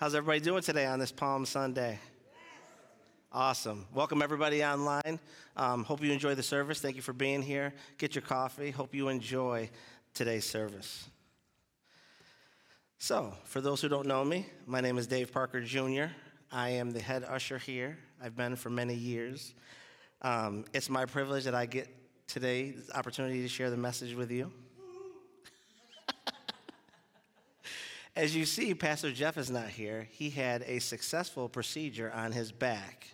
How's everybody doing today on this Palm Sunday? Awesome. Welcome everybody online. Hope you enjoy the service. Thank you for being here. Get your coffee. Hope you enjoy today's service. So, for those who don't know me, my name is Dave Parker Jr. I am the head usher here. I've been for many years. It's my privilege that I get today's opportunity to share the message with you. As you see, Pastor Jeff is not here. He had a successful procedure on his back.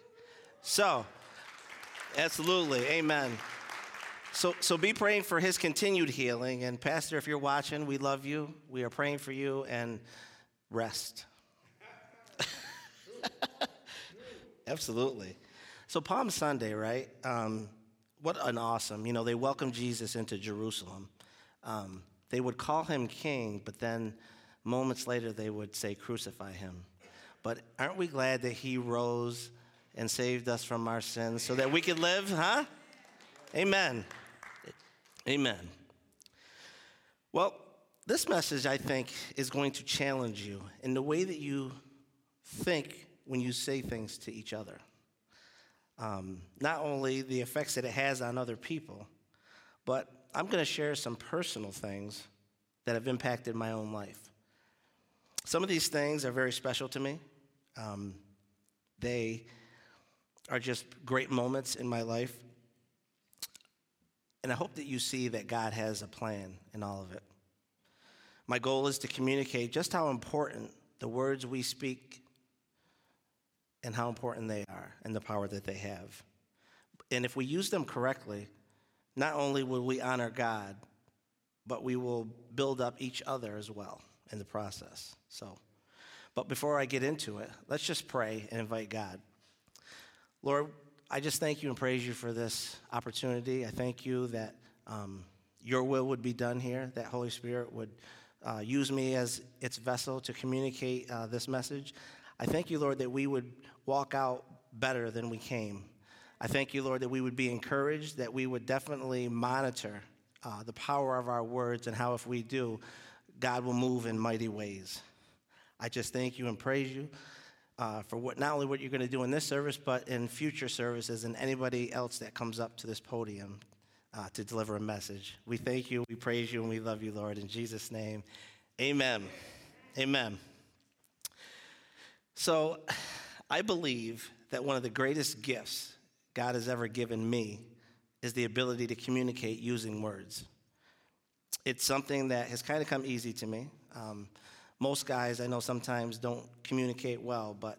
So, absolutely, amen. So be praying for his continued healing. And Pastor, if you're watching, we love you. We are praying for you, and rest. Absolutely. So Palm Sunday, right? What an awesome, they welcomed Jesus into Jerusalem. They would call him king, but then moments later, they would say, crucify him. But aren't we glad that he rose and saved us from our sins so that we could live, huh? Amen. Amen. Well, this message, I think, is going to challenge you in the way that you think when you say things to each other. Not only the effects that it has on other people, but I'm going to share some personal things that have impacted my own life. Some of these things are very special to me. They are just great moments in my life. And I hope that you see that God has a plan in all of it. My goal is to communicate just how important the words we speak and how important they are and the power that they have. And if we use them correctly, not only will we honor God, but we will build up each other as well in the process. But before I get into it, let's just pray and invite God. Lord, I just thank you and praise you for this opportunity. I thank you that your will would be done here, that Holy Spirit would use me as its vessel to communicate this message. I thank you, Lord, that we would walk out better than we came. I thank you, Lord, that we would be encouraged, that we would definitely monitor the power of our words, and how if we do, God will move in mighty ways. I just thank you and praise you for not only what you're going to do in this service, but in future services and anybody else that comes up to this podium to deliver a message. We thank you, we praise you, and we love you, Lord. In Jesus' name, amen. Amen. So I believe that one of the greatest gifts God has ever given me is the ability to communicate using words. It's something that has kind of come easy to me. Most guys I know sometimes don't communicate well, but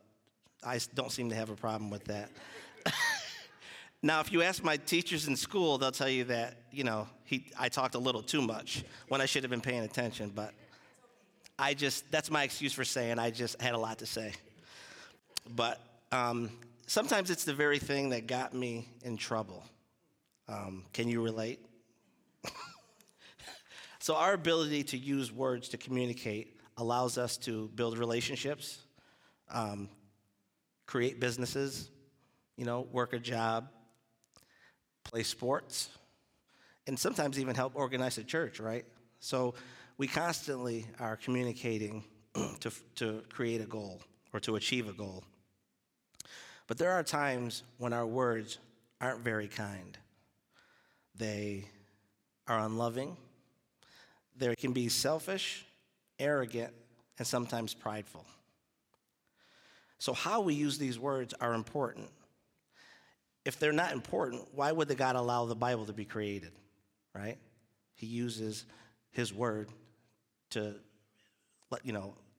I don't seem to have a problem with that. Now, if you ask my teachers in school, they'll tell you that, I talked a little too much when I should have been paying attention, but that's my excuse for saying I just had a lot to say. But sometimes it's the very thing that got me in trouble. Can you relate? So our ability to use words to communicate allows us to build relationships, create businesses, work a job, play sports, and sometimes even help organize a church, right? So we constantly are communicating to create a goal or to achieve a goal. But there are times when our words aren't very kind. They are unloving. They can be selfish, arrogant, and sometimes prideful. So how we use these words are important. If they're not important, why would God allow the Bible to be created, right? He uses his word to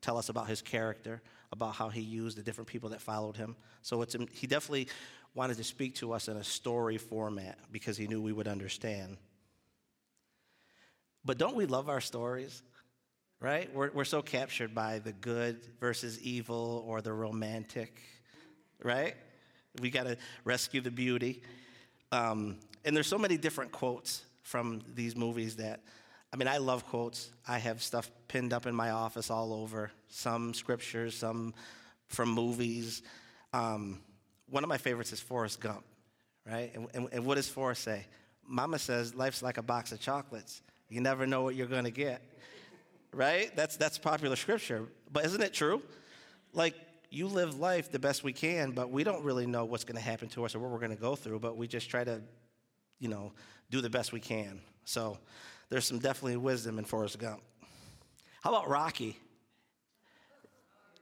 tell us about his character, about how he used the different people that followed him. So he definitely wanted to speak to us in a story format because he knew we would understand. But don't we love our stories, right? We're so captured by the good versus evil or the romantic, right? We got to rescue the beauty. And there's so many different quotes from these movies that, I love quotes. I have stuff pinned up in my office all over, some scriptures, some from movies. One of my favorites is Forrest Gump, right? And what does Forrest say? Mama says, life's like a box of chocolates. You never know what you're going to get, right? That's popular scripture, but isn't it true? like, you live life the best we can, but we don't really know what's going to happen to us or what we're going to go through, but we just try to, you know, do the best we can. So there's some definitely wisdom in Forrest Gump. How about Rocky?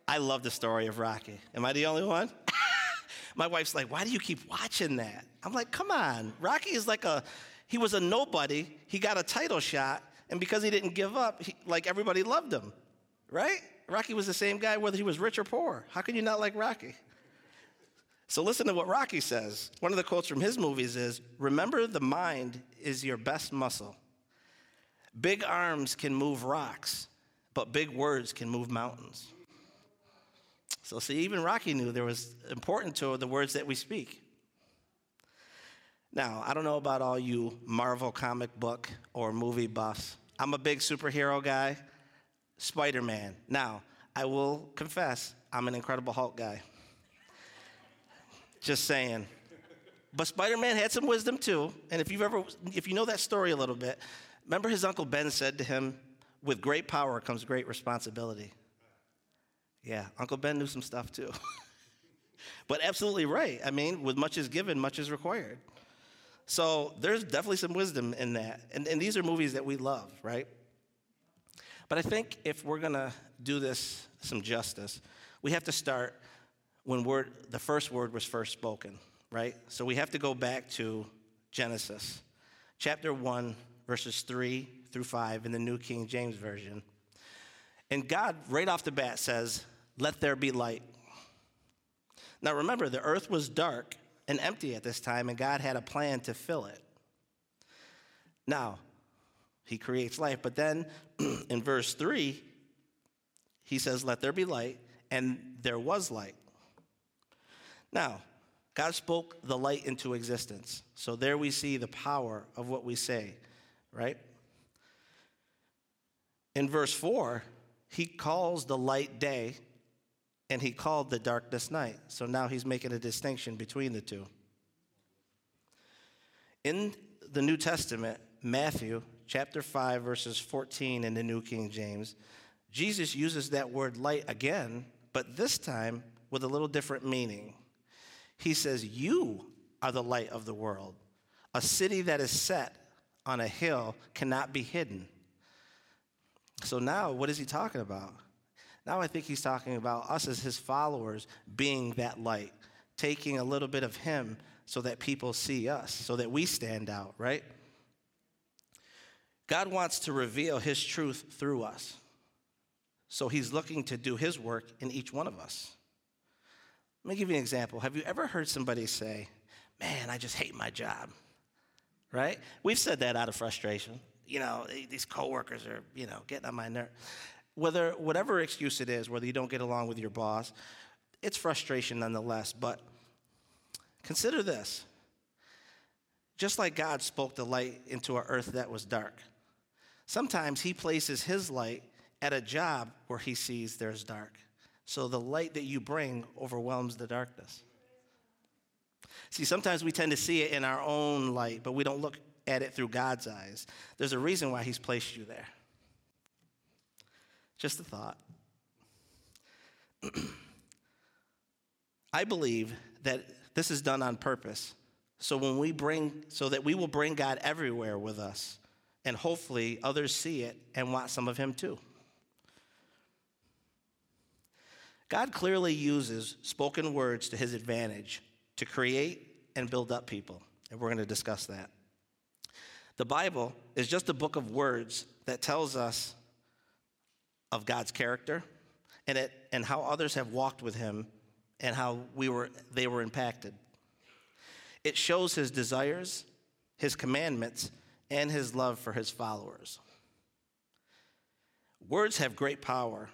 I love the story of Rocky. Am I the only one? My wife's like, why do you keep watching that? I'm like, come on. Rocky is like he was a nobody. He got a title shot, and because he didn't give up, like everybody loved him, right? Rocky was the same guy whether he was rich or poor. How can you not like Rocky? So listen to what Rocky says. One of the quotes from his movies is, remember the mind is your best muscle. Big arms can move rocks, but big words can move mountains. So see, even Rocky knew there was important to the words that we speak. Now, I don't know about all you Marvel comic book or movie buffs. I'm a big superhero guy. Spider-Man. Now, I will confess, I'm an Incredible Hulk guy. Just saying. But Spider-Man had some wisdom too. And if you know that story a little bit, remember his Uncle Ben said to him, with great power comes great responsibility. Yeah, Uncle Ben knew some stuff too. But absolutely right. I mean, with much is given, much is required. So there's definitely some wisdom in that. And these are movies that we love, right? But I think if we're going to do this some justice, we have to start when the first word was first spoken, right? So we have to go back to Genesis, chapter 1, verses 3 through 5 in the New King James Version. And God, right off the bat, says, let there be light. Now remember, the earth was dark and empty at this time, and God had a plan to fill it. Now, he creates life. But then in verse 3, he says, let there be light, and there was light. Now, God spoke the light into existence. So there we see the power of what we say, right? In verse 4, he calls the light day, and he called the darkness night. So now he's making a distinction between the two. In the New Testament, Matthew chapter 5, verses 14 in the New King James, Jesus uses that word light again, but this time with a little different meaning. He says, you are the light of the world. A city that is set on a hill cannot be hidden. So now, what is he talking about? Now I think he's talking about us as his followers being that light, taking a little bit of him so that people see us, so that we stand out, right? God wants to reveal his truth through us. So he's looking to do his work in each one of us. Let me give you an example. Have you ever heard somebody say, man, I just hate my job, right? We've said that out of frustration. You know, these coworkers are, you know, getting on my nerve. Whatever excuse it is, whether you don't get along with your boss, it's frustration nonetheless. But consider this. Just like God spoke the light into an earth that was dark, sometimes he places his light at a job where he sees there's dark. So the light that you bring overwhelms the darkness. See, sometimes we tend to see it in our own light, but we don't look at it through God's eyes. There's a reason why he's placed you there. Just a thought. I believe that this is done on purpose. So that we will bring God everywhere with us, and hopefully others see it and want some of him too. God clearly uses spoken words to his advantage to create and build up people, and we're going to discuss that. The Bible is just a book of words that tells us of God's character and how others have walked with him and how they were impacted. It shows his desires, his commandments, and his love for his followers. Words have great power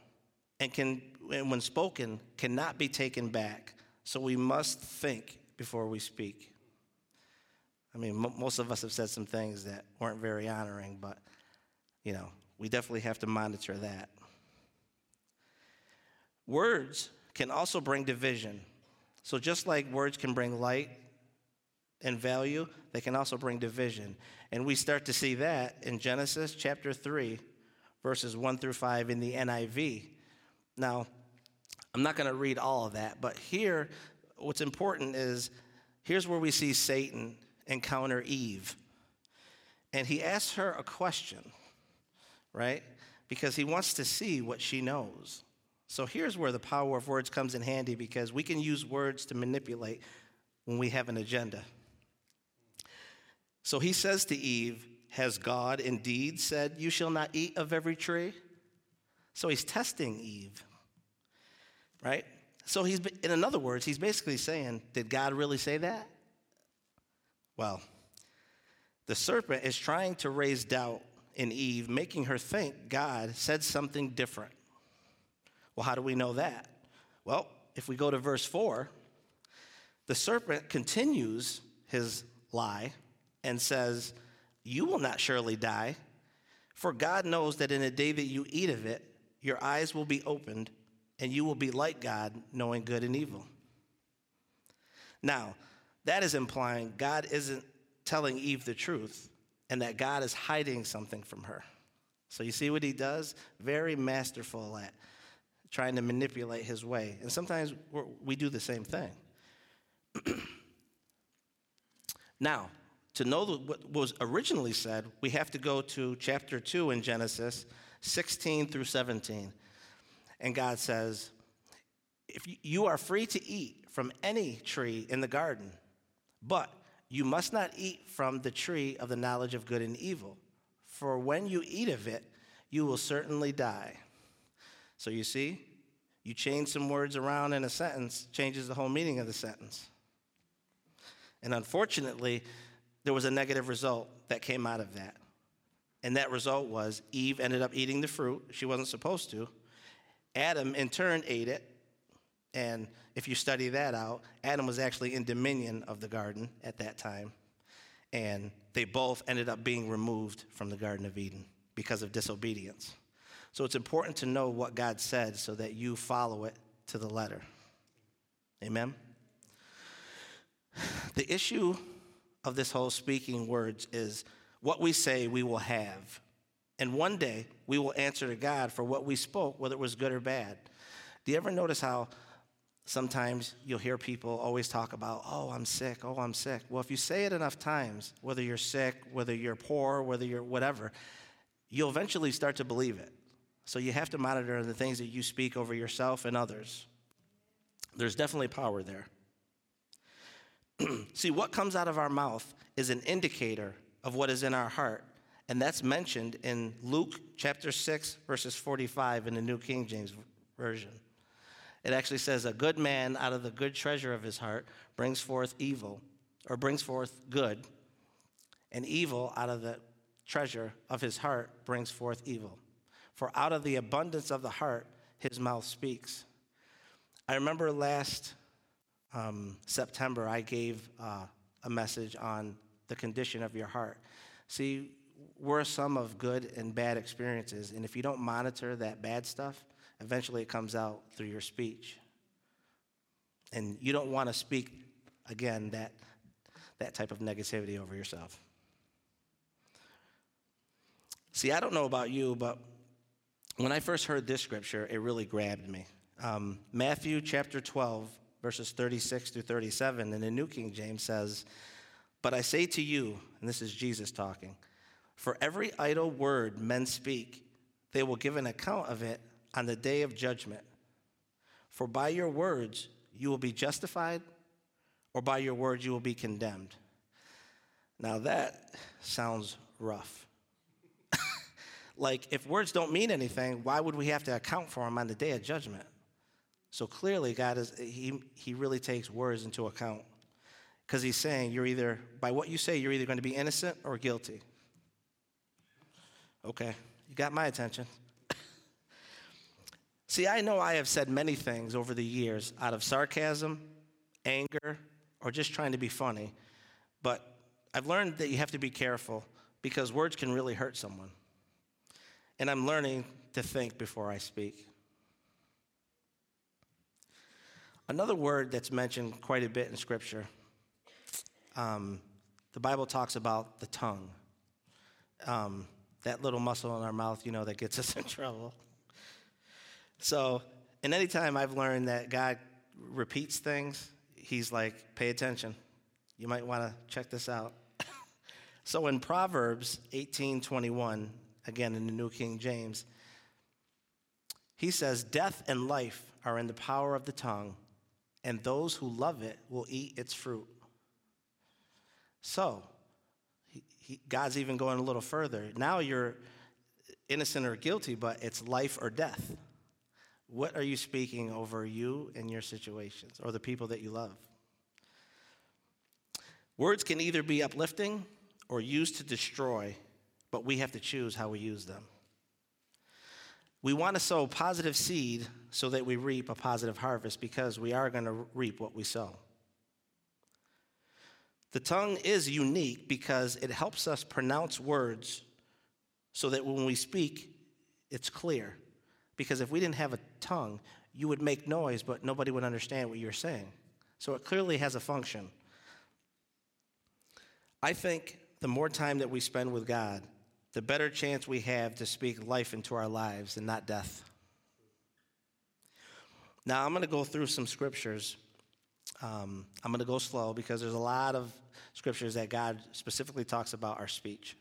and when spoken, cannot be taken back. So we must think before we speak. I mean, most of us have said some things that weren't very honoring, but, you know, we definitely have to monitor that. Words can also bring division. So just like words can bring light and value, they can also bring division. And we start to see that in Genesis chapter 3, verses 1 through 5 in the NIV. Now, I'm not going to read all of that, but here, what's important is, here's where we see Satan encounter Eve. And he asks her a question, right? Because he wants to see what she knows. So here's where the power of words comes in handy, because we can use words to manipulate when we have an agenda. So he says to Eve, "Has God indeed said, you shall not eat of every tree?" So he's testing Eve, right? So he's, in other words, he's basically saying, did God really say that? Well, the serpent is trying to raise doubt in Eve, making her think God said something different. Well, how do we know that? Well, if we go to verse 4, the serpent continues his lie and says, "You will not surely die, for God knows that in the day that you eat of it, your eyes will be opened, and you will be like God, knowing good and evil." Now, that is implying God isn't telling Eve the truth, and that God is hiding something from her. So you see what he does? Very masterful at trying to manipulate his way. And sometimes we do the same thing. Now, to know what was originally said, we have to go to chapter 2 in Genesis 16 through 17. And God says, "If you are free to eat from any tree in the garden, but you must not eat from the tree of the knowledge of good and evil, for when you eat of it, you will certainly die." So you see, you change some words around in a sentence, changes the whole meaning of the sentence. And unfortunately, there was a negative result that came out of that. And that result was Eve ended up eating the fruit. She wasn't supposed to. Adam, in turn, ate it. And if you study that out, Adam was actually in dominion of the garden at that time. And they both ended up being removed from the Garden of Eden because of disobedience. So it's important to know what God said so that you follow it to the letter. Amen? The issue of this whole speaking words is what we say we will have. And one day we will answer to God for what we spoke, whether it was good or bad. Do you ever notice how sometimes you'll hear people always talk about, "Oh, I'm sick, oh, I'm sick." Well, if you say it enough times, whether you're sick, whether you're poor, whether you're whatever, you'll eventually start to believe it. So you have to monitor the things that you speak over yourself and others. There's definitely power there. See, what comes out of our mouth is an indicator of what is in our heart. And that's mentioned in Luke chapter 6, verses 45 in the New King James Version. It actually says, "A good man out of the good treasure of his heart brings forth evil," or brings forth good, "and evil out of the treasure of his heart brings forth evil. For out of the abundance of the heart, his mouth speaks." I remember last September, I gave a message on the condition of your heart. See, we're a sum of good and bad experiences, and if you don't monitor that bad stuff, eventually it comes out through your speech. And you don't want to speak, again, that type of negativity over yourself. See, I don't know about you, but when I first heard this scripture, it really grabbed me. Matthew chapter 12, verses 36 through 37, in the New King James says, "But I say to you," and this is Jesus talking, "for every idle word men speak, they will give an account of it on the day of judgment. For by your words you will be justified, or by your words you will be condemned." Now that sounds rough. Like, if words don't mean anything, why would we have to account for them on the day of judgment? So clearly God is, he really takes words into account, because he's saying you're either, by what you say, you're either going to be innocent or guilty. Okay, you got my attention. See, I know I have said many things over the years out of sarcasm, anger, or just trying to be funny, but I've learned that you have to be careful because words can really hurt someone. And I'm learning to think before I speak. Another word that's mentioned quite a bit in Scripture, the Bible talks about the tongue, that little muscle in our mouth, you know, that gets us in trouble. So And anytime I've learned that God repeats things, he's like, pay attention. You might want to check this out. So in Proverbs 18:21, again in the New King James, he says, death and life are in the power of the tongue, and those who love it will eat its fruit. So God's even going a little further. Now you're innocent or guilty, but it's life or death. What are you speaking over you and your situations or the people that you love? Words can either be uplifting or used to destroy, but we have to choose how we use them. We want to sow positive seed so that we reap a positive harvest, because we are going to reap what we sow. The tongue is unique because it helps us pronounce words so that when we speak, it's clear. Because if we didn't have a tongue, you would make noise, but nobody would understand what you're saying. So it clearly has a function. I think the more time that we spend with God, the better chance we have to speak life into our lives and not death. Now, I'm going to go through some scriptures. I'm going to go slow because there's a lot of scriptures that God specifically talks about our speech.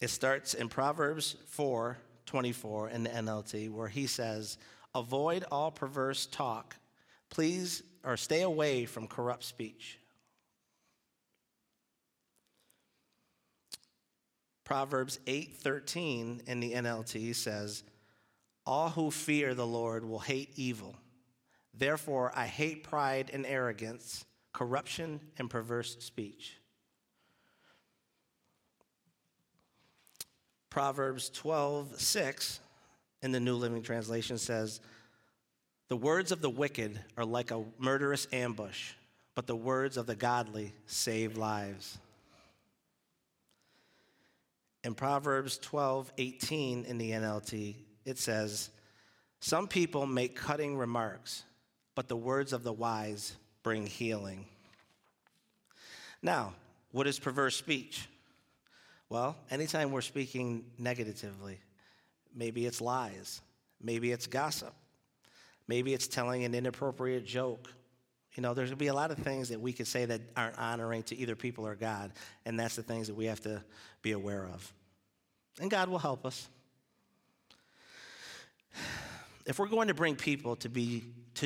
It starts in Proverbs 4:24 in the NLT, where he says, avoid all perverse talk. Please, or stay away from corrupt speech. Proverbs 8:13 in the NLT says, all who fear the Lord will hate evil. Therefore, I hate pride and arrogance, corruption and perverse speech. Proverbs 12:6 in the New Living Translation says, the words of the wicked are like a murderous ambush, but the words of the godly save lives. In Proverbs 12:18 in the NLT, it says, some people make cutting remarks, but the words of the wise bring healing. Now, what is perverse speech? Well, anytime we're speaking negatively, maybe it's lies, maybe it's gossip, maybe it's telling an inappropriate joke. You know, there's going to be a lot of things that we could say that aren't honoring to either people or God, and that's the things that we have to be aware of. And God will help us. If we're going to bring people to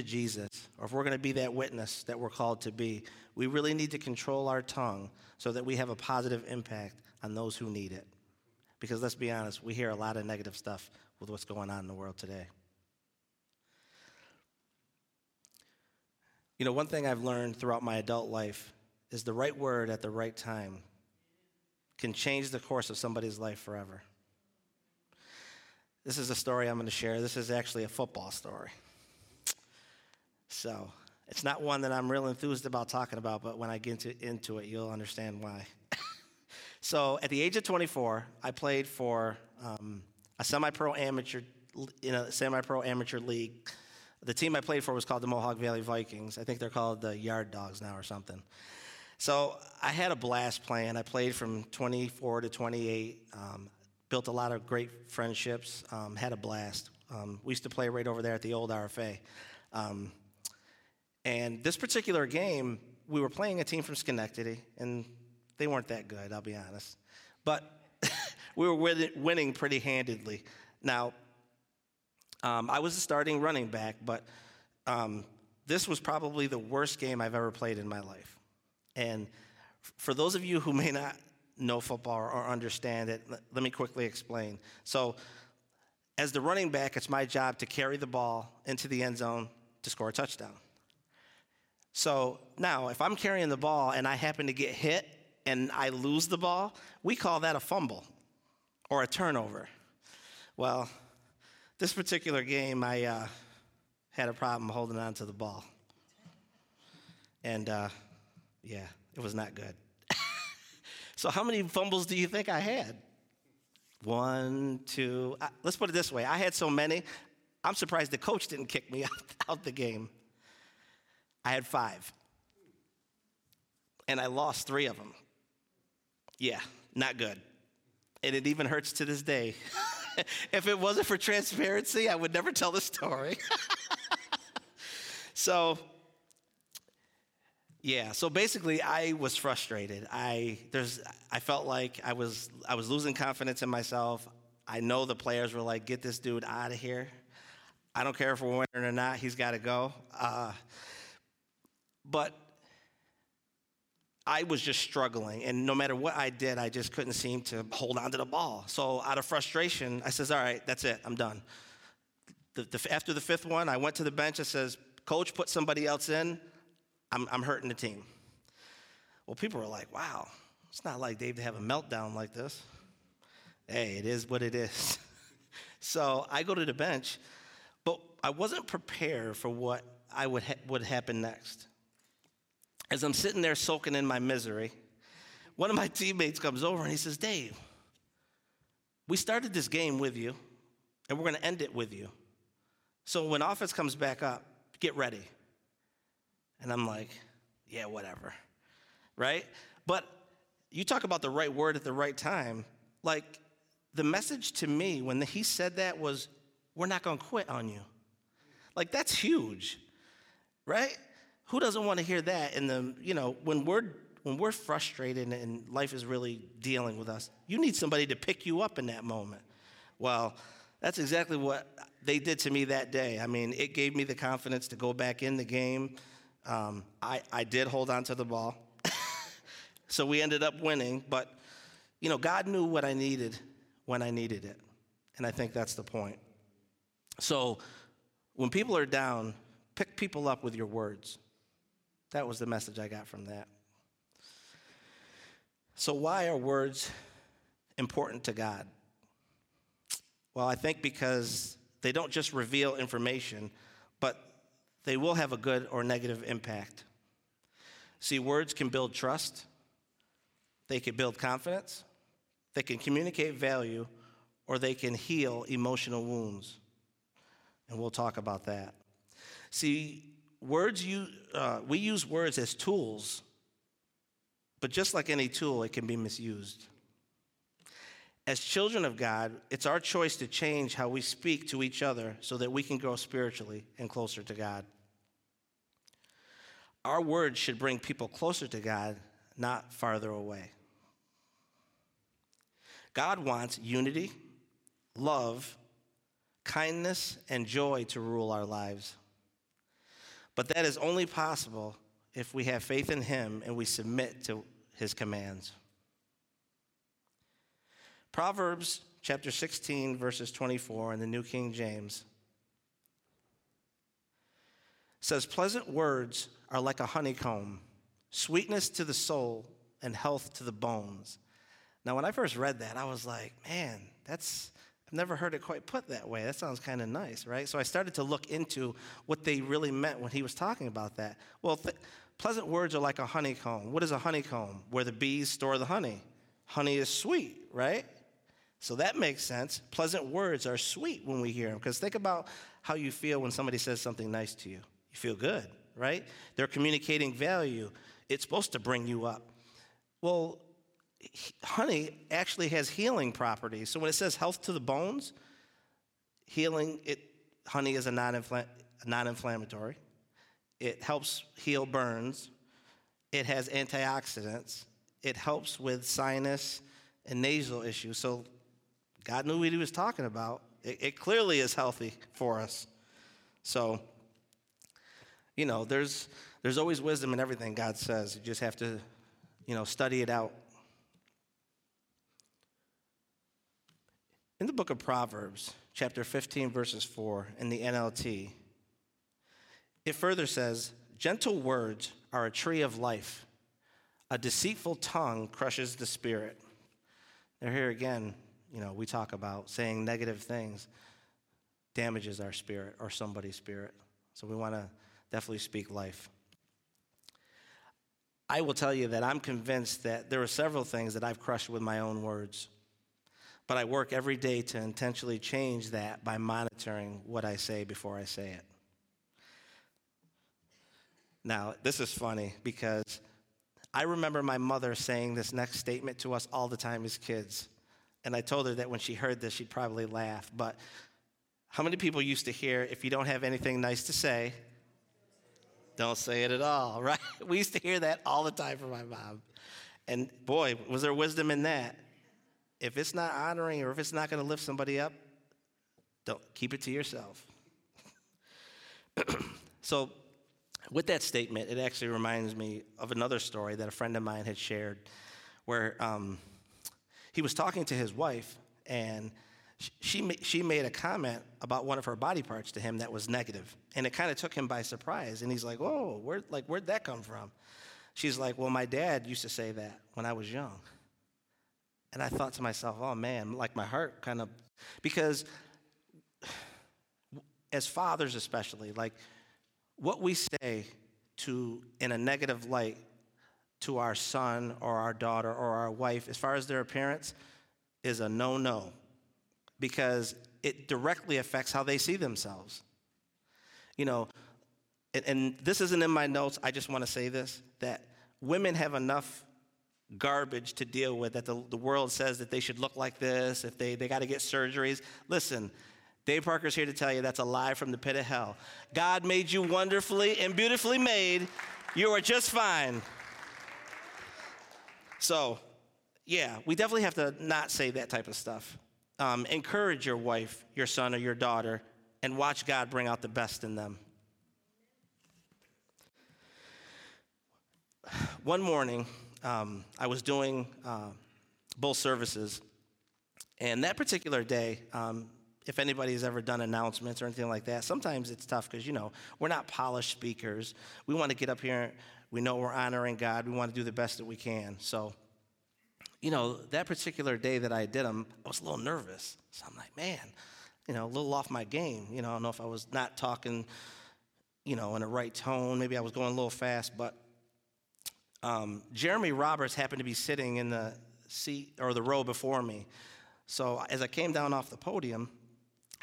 Jesus, or if we're going to be that witness that we're called to be, we really need to control our tongue so that we have a positive impact on those who need it. Because let's be honest, we hear a lot of negative stuff with what's going on in the world today. You know, one thing I've learned throughout my adult life is the right word at the right time can change the course of somebody's life forever. This is a story I'm going to share. This is actually a football story. So it's not one that I'm real enthused about talking about, but when I get into it, you'll understand why. So at the age of 24, I played for a semi-pro amateur league. The team I played for was called the Mohawk Valley Vikings. I think they're called the Yard Dogs now or something. So I had a blast playing. I played from 24 to 28. Built a lot of great friendships, had a blast. We used to play right over there at the old RFA. And this particular game, we were playing a team from Schenectady, and they weren't that good, I'll be honest. But we were winning pretty handedly. Now, I was the starting running back, but this was probably the worst game I've ever played in my life. And for those of you who may not know football or understand it, let me quickly explain. So as the running back, it's my job to carry the ball into the end zone to score a touchdown. So now if I'm carrying the ball and I happen to get hit and I lose the ball, we call that a fumble or a turnover. Well, this particular game, I had a problem holding on to the ball. And yeah, it was not good. So how many fumbles do you think I had? One, two. Let's put it this way. I had so many, I'm surprised the coach didn't kick me out the game. I had 5. And I lost 3 of them. Yeah, not good. And it even hurts to this day. If it wasn't for transparency, I would never tell the story. So basically I was frustrated. I felt like I was losing confidence in myself. I know the players were like, get this dude out of here. I don't care if we're winning or not. He's got to go. But I was just struggling. And no matter what I did, I just couldn't seem to hold on to the ball. So out of frustration, I says, all right, that's it. I'm done. After the fifth one, I went to the bench. I says, coach, put somebody else in. I'm hurting the team. Well, people were like, wow, it's not like Dave to have a meltdown like this. Hey, it is what it is. So I go to the bench, but I wasn't prepared for what I would happen next. As I'm sitting there soaking in my misery, one of my teammates comes over and he says, Dave, we started this game with you, and we're going to end it with you. So when offense comes back up, get ready. And I'm like, yeah, whatever, right? But you talk about the right word at the right time. Like, the message to me when he said that was, we're not going to quit on you. Like, that's huge, right? Who doesn't want to hear that in the, when we're frustrated and life is really dealing with us, you need somebody to pick you up in that moment. Well, that's exactly what they did to me that day. I mean, it gave me the confidence to go back in the game. I did hold on to the ball. So we ended up winning, but God knew what I needed when I needed it. And I think that's the point. So when people are down, pick people up with your words. That was the message I got from that. So why are words important to God? Well, I think because they don't just reveal information, but they will have a good or negative impact. See, words can build trust. They can build confidence. They can communicate value, or they can heal emotional wounds. And we'll talk about that. See, we use words as tools, but just like any tool, it can be misused. As children of God, it's our choice to change how we speak to each other so that we can grow spiritually and closer to God. Our words should bring people closer to God, not farther away. God wants unity, love, kindness, and joy to rule our lives. But that is only possible if we have faith in Him and we submit to His commands. Proverbs chapter 16, verses 24 in the New King James says, pleasant words are like a honeycomb, sweetness to the soul and health to the bones. Now, when I first read that, I was like, man, I've never heard it quite put that way. That sounds kind of nice, right? So I started to look into what they really meant when he was talking about that. Well, pleasant words are like a honeycomb. What is a honeycomb? Where the bees store the honey. Honey is sweet, right? So that makes sense. Pleasant words are sweet when we hear them, because think about how you feel when somebody says something nice to you. You feel good, right? They're communicating value. It's supposed to bring you up. Well, honey actually has healing properties. So when it says health to the bones, honey is a non-inflammatory. It helps heal burns. It has antioxidants. It helps with sinus and nasal issues. So God knew what he was talking about. It clearly is healthy for us. So, there's always wisdom in everything God says. You just have to, study it out. In the book of Proverbs, chapter 15, verses 4, in the NLT, it further says, gentle words are a tree of life. A deceitful tongue crushes the spirit. Now here again, we talk about saying negative things damages our spirit or somebody's spirit. So we want to definitely speak life. I will tell you that I'm convinced that there are several things that I've crushed with my own words. But I work every day to intentionally change that by monitoring what I say before I say it. Now, this is funny because I remember my mother saying this next statement to us all the time as kids. And I told her that when she heard this, she'd probably laugh. But how many people used to hear, if you don't have anything nice to say, don't say it at all, right? We used to hear that all the time from my mom. And boy, was there wisdom in that. If it's not honoring or if it's not going to lift somebody up, don't keep it to yourself. So with that statement, it actually reminds me of another story that a friend of mine had shared where he was talking to his wife, and she made a comment about one of her body parts to him that was negative. And it kind of took him by surprise. And he's like, whoa, where'd that come from? She's like, well, my dad used to say that when I was young. And I thought to myself, oh, man, like my heart kind of, because as fathers especially, like what we say to in a negative light to our son or our daughter or our wife as far as their appearance is a no-no, because it directly affects how they see themselves. You know, and this isn't in my notes, I just want to say this, that women have enough garbage to deal with, that the world says that they should look like this, if they got to get surgeries. Listen, Dave Parker's here to tell you that's a lie from the pit of hell. God made you wonderfully and beautifully made. You are just fine. So, yeah, we definitely have to not say that type of stuff. Encourage your wife, your son, or your daughter, and watch God bring out the best in them. One morning, I was doing bull services, and that particular day, if anybody's ever done announcements or anything like that, sometimes it's tough because, you know, we're not polished speakers. We want to get up here. We know we're honoring God. We want to do the best that we can. So, you know, that particular day that I did them, I was a little nervous. So I'm like, man, you know, a little off my game. You know, I don't know if I was not talking, you know, in the right tone. Maybe I was going a little fast. But Jeremy Roberts happened to be sitting in the seat or the row before me. So as I came down off the podium,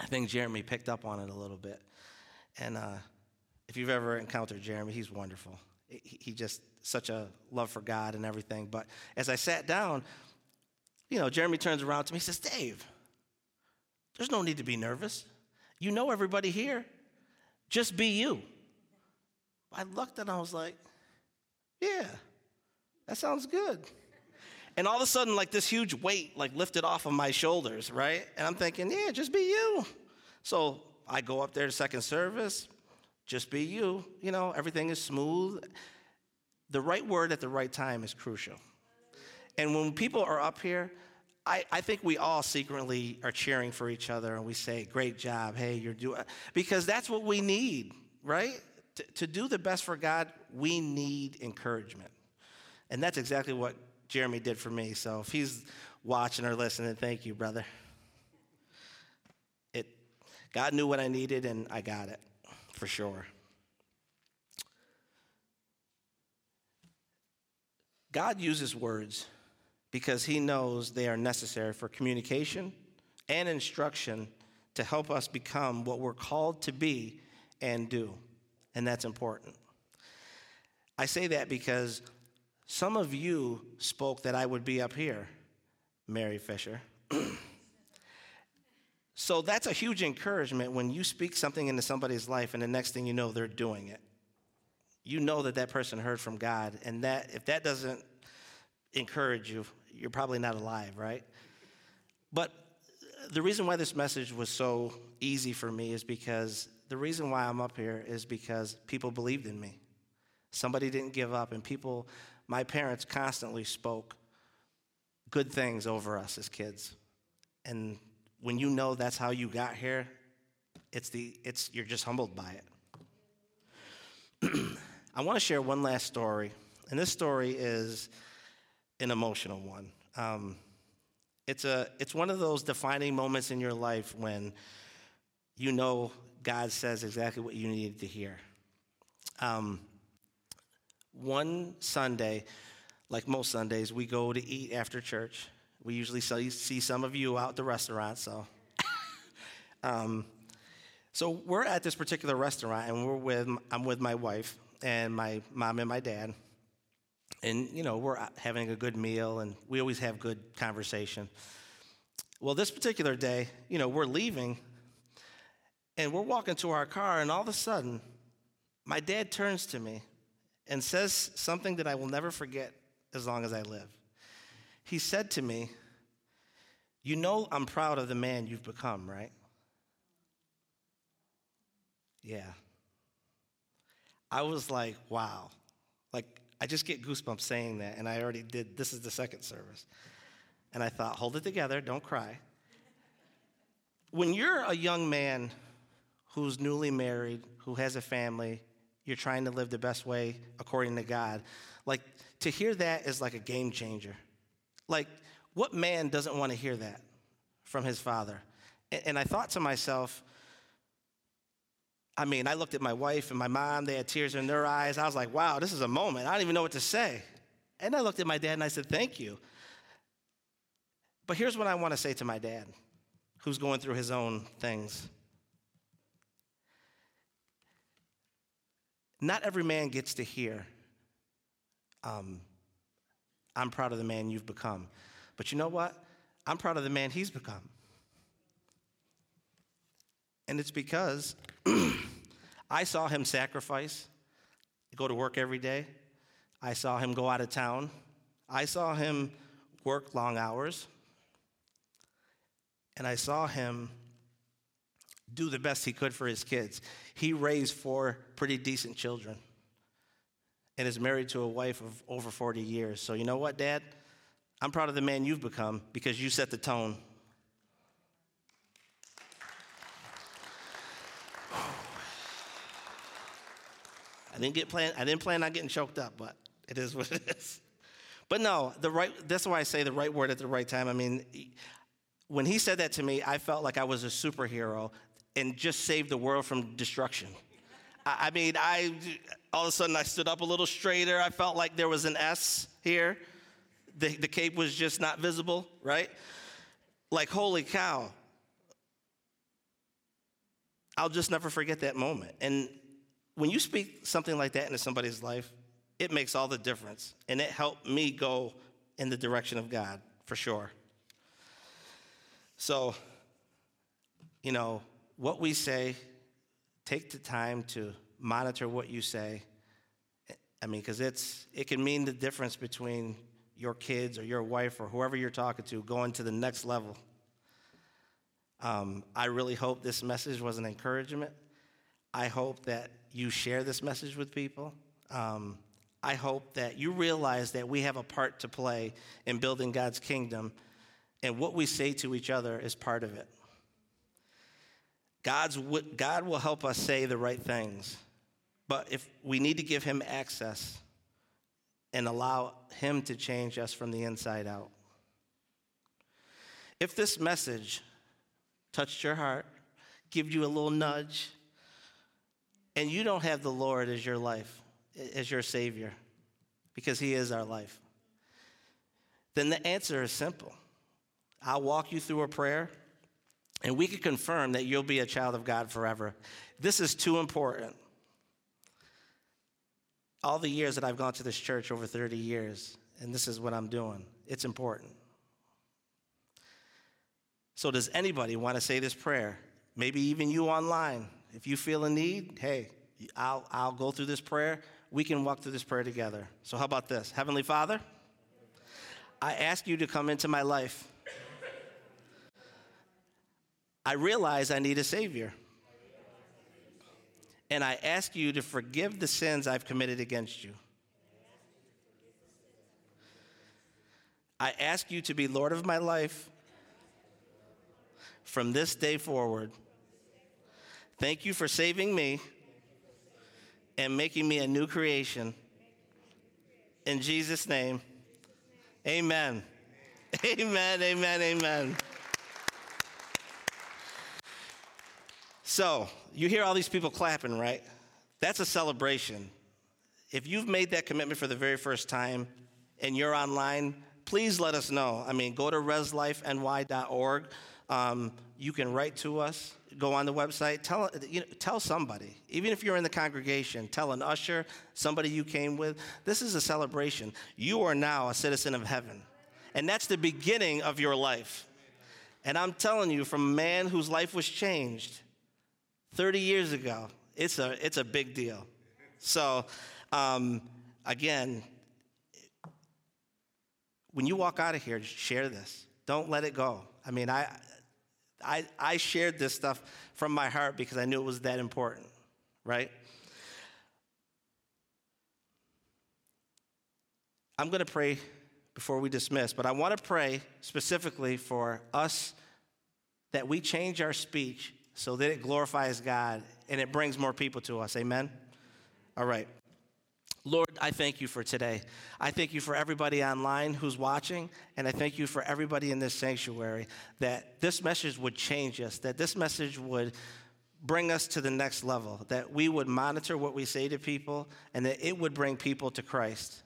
I think Jeremy picked up on it a little bit. And if you've ever encountered Jeremy, he's wonderful. He just such a love for God and everything. But as I sat down, you know, Jeremy turns around to me and says, Dave, there's no need to be nervous. You know everybody here. Just be you. I looked and I was like, yeah, that sounds good. And all of a sudden, like this huge weight, like lifted off of my shoulders, right? And I'm thinking, yeah, just be you. So I go up there to second service, just be you. You know, everything is smooth. The right word at the right time is crucial. And when people are up here, I think we all secretly are cheering for each other, and we say, great job, hey, you're doing, because that's what we need, right? To do the best for God, we need encouragement. And that's exactly what Jeremy did for me. So if he's watching or listening, thank you, brother. God knew what I needed, and I got it for sure. God uses words because he knows they are necessary for communication and instruction to help us become what we're called to be and do. And that's important. I say that because some of you spoke that I would be up here, Mary Fisher. So that's a huge encouragement when you speak something into somebody's life and the next thing you know, they're doing it. You know that that person heard from God, and that if that doesn't encourage you, you're probably not alive, right? But the reason why this message was so easy for me is because the reason why I'm up here is because people believed in me. Somebody didn't give up, and people... My parents constantly spoke good things over us as kids. And when you know that's how you got here, you're just humbled by it. I want to share one last story, and this story is an emotional one. It's one of those defining moments in your life when you know God says exactly what you needed to hear. One Sunday, like most Sundays, we go to eat after church. We usually see some of you out at the restaurant. So so we're at this particular restaurant, and I'm with my wife and my mom and my dad. And, you know, we're having a good meal, and we always have good conversation. Well, this particular day, we're leaving and we're walking to our car, and all of a sudden, my dad turns to me and says something that I will never forget as long as I live. He said to me, "You know I'm proud of the man you've become, right?" Yeah. I was like, wow. I just get goosebumps saying that, and I already did. This is the second service. And I thought, hold it together, don't cry. When you're a young man who's newly married, who has a family, you're trying to live the best way according to God, to hear that is like a game changer. What man doesn't want to hear that from his father? And I thought to myself, I looked at my wife and my mom, they had tears in their eyes. I was like, wow, this is a moment. I don't even know what to say. And I looked at my dad and I said, thank you. But here's what I want to say to my dad, who's going through his own things. Not every man gets to hear, I'm proud of the man you've become. But you know what? I'm proud of the man he's become. And it's because I saw him sacrifice, go to work every day. I saw him go out of town. I saw him work long hours. And I saw him do the best he could for his kids. He raised 4 pretty decent children and is married to a wife of over 40 years. So you know what, Dad? I'm proud of the man you've become because you set the tone. I didn't plan on getting choked up, but it is what it is. But no, that's why I say the right word at the right time. When he said that to me, I felt like I was a superhero and just saved the world from destruction. All of a sudden I stood up a little straighter. I felt like there was an S here. The cape was just not visible, right? Holy cow. I'll just never forget that moment. And when you speak something like that into somebody's life, it makes all the difference. And it helped me go in the direction of God, for sure. So, what we say, take the time to monitor what you say. Because it can mean the difference between your kids or your wife or whoever you're talking to going to the next level. I really hope this message was an encouragement. I hope that you share this message with people. I hope that you realize that we have a part to play in building God's kingdom, and what we say to each other is part of it. God will help us say the right things, but if we need to give him access and allow him to change us from the inside out. If this message touched your heart, give you a little nudge, and you don't have the Lord as your life, as your Savior, because he is our life, then the answer is simple. I'll walk you through a prayer, and we can confirm that you'll be a child of God forever. This is too important. All the years that I've gone to this church, over 30 years, and this is what I'm doing. It's important. So does anybody want to say this prayer? Maybe even you online. If you feel a need, hey, I'll go through this prayer. We can walk through this prayer together. So how about this? Heavenly Father, I ask you to come into my life. I realize I need a Savior. And I ask you to forgive the sins I've committed against you. I ask you to be Lord of my life from this day forward. Thank you for saving me and making me a new creation. In Jesus' name, amen. Amen, amen, amen. So, you hear all these people clapping, right? That's a celebration. If you've made that commitment for the very first time and you're online, please let us know. Go to reslifeny.org. You can write to us, go on the website, tell somebody. Even if you're in the congregation, tell an usher, somebody you came with. This is a celebration. You are now a citizen of heaven. And that's the beginning of your life. And I'm telling you, from a man whose life was changed 30 years ago, it's a big deal. So, again, when you walk out of here, share this. Don't let it go. I mean, I shared this stuff from my heart because I knew it was that important, right? I'm going to pray before we dismiss, but I want to pray specifically for us that we change our speech so that it glorifies God and it brings more people to us. Amen? All right. Lord, I thank you for today. I thank you for everybody online who's watching, and I thank you for everybody in this sanctuary, that this message would change us, that this message would bring us to the next level, that we would monitor what we say to people, and that it would bring people to Christ.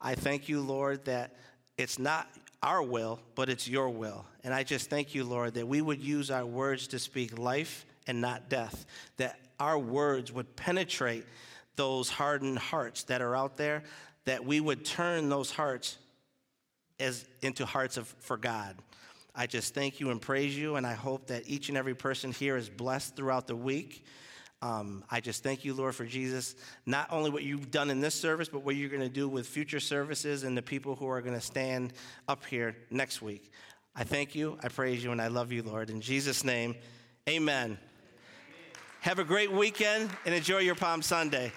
I thank you, Lord, that it's not our will, but it's your will. And I just thank you, Lord, that we would use our words to speak life and not death, that our words would penetrate those hardened hearts that are out there, that we would turn those hearts into hearts for God. I just thank you and praise you, and I hope that each and every person here is blessed throughout the week. I just thank you, Lord, for Jesus, not only what you've done in this service, but what you're going to do with future services and the people who are going to stand up here next week. I thank you, I praise you, and I love you, Lord. In Jesus' name, amen. Have a great weekend and enjoy your Palm Sunday.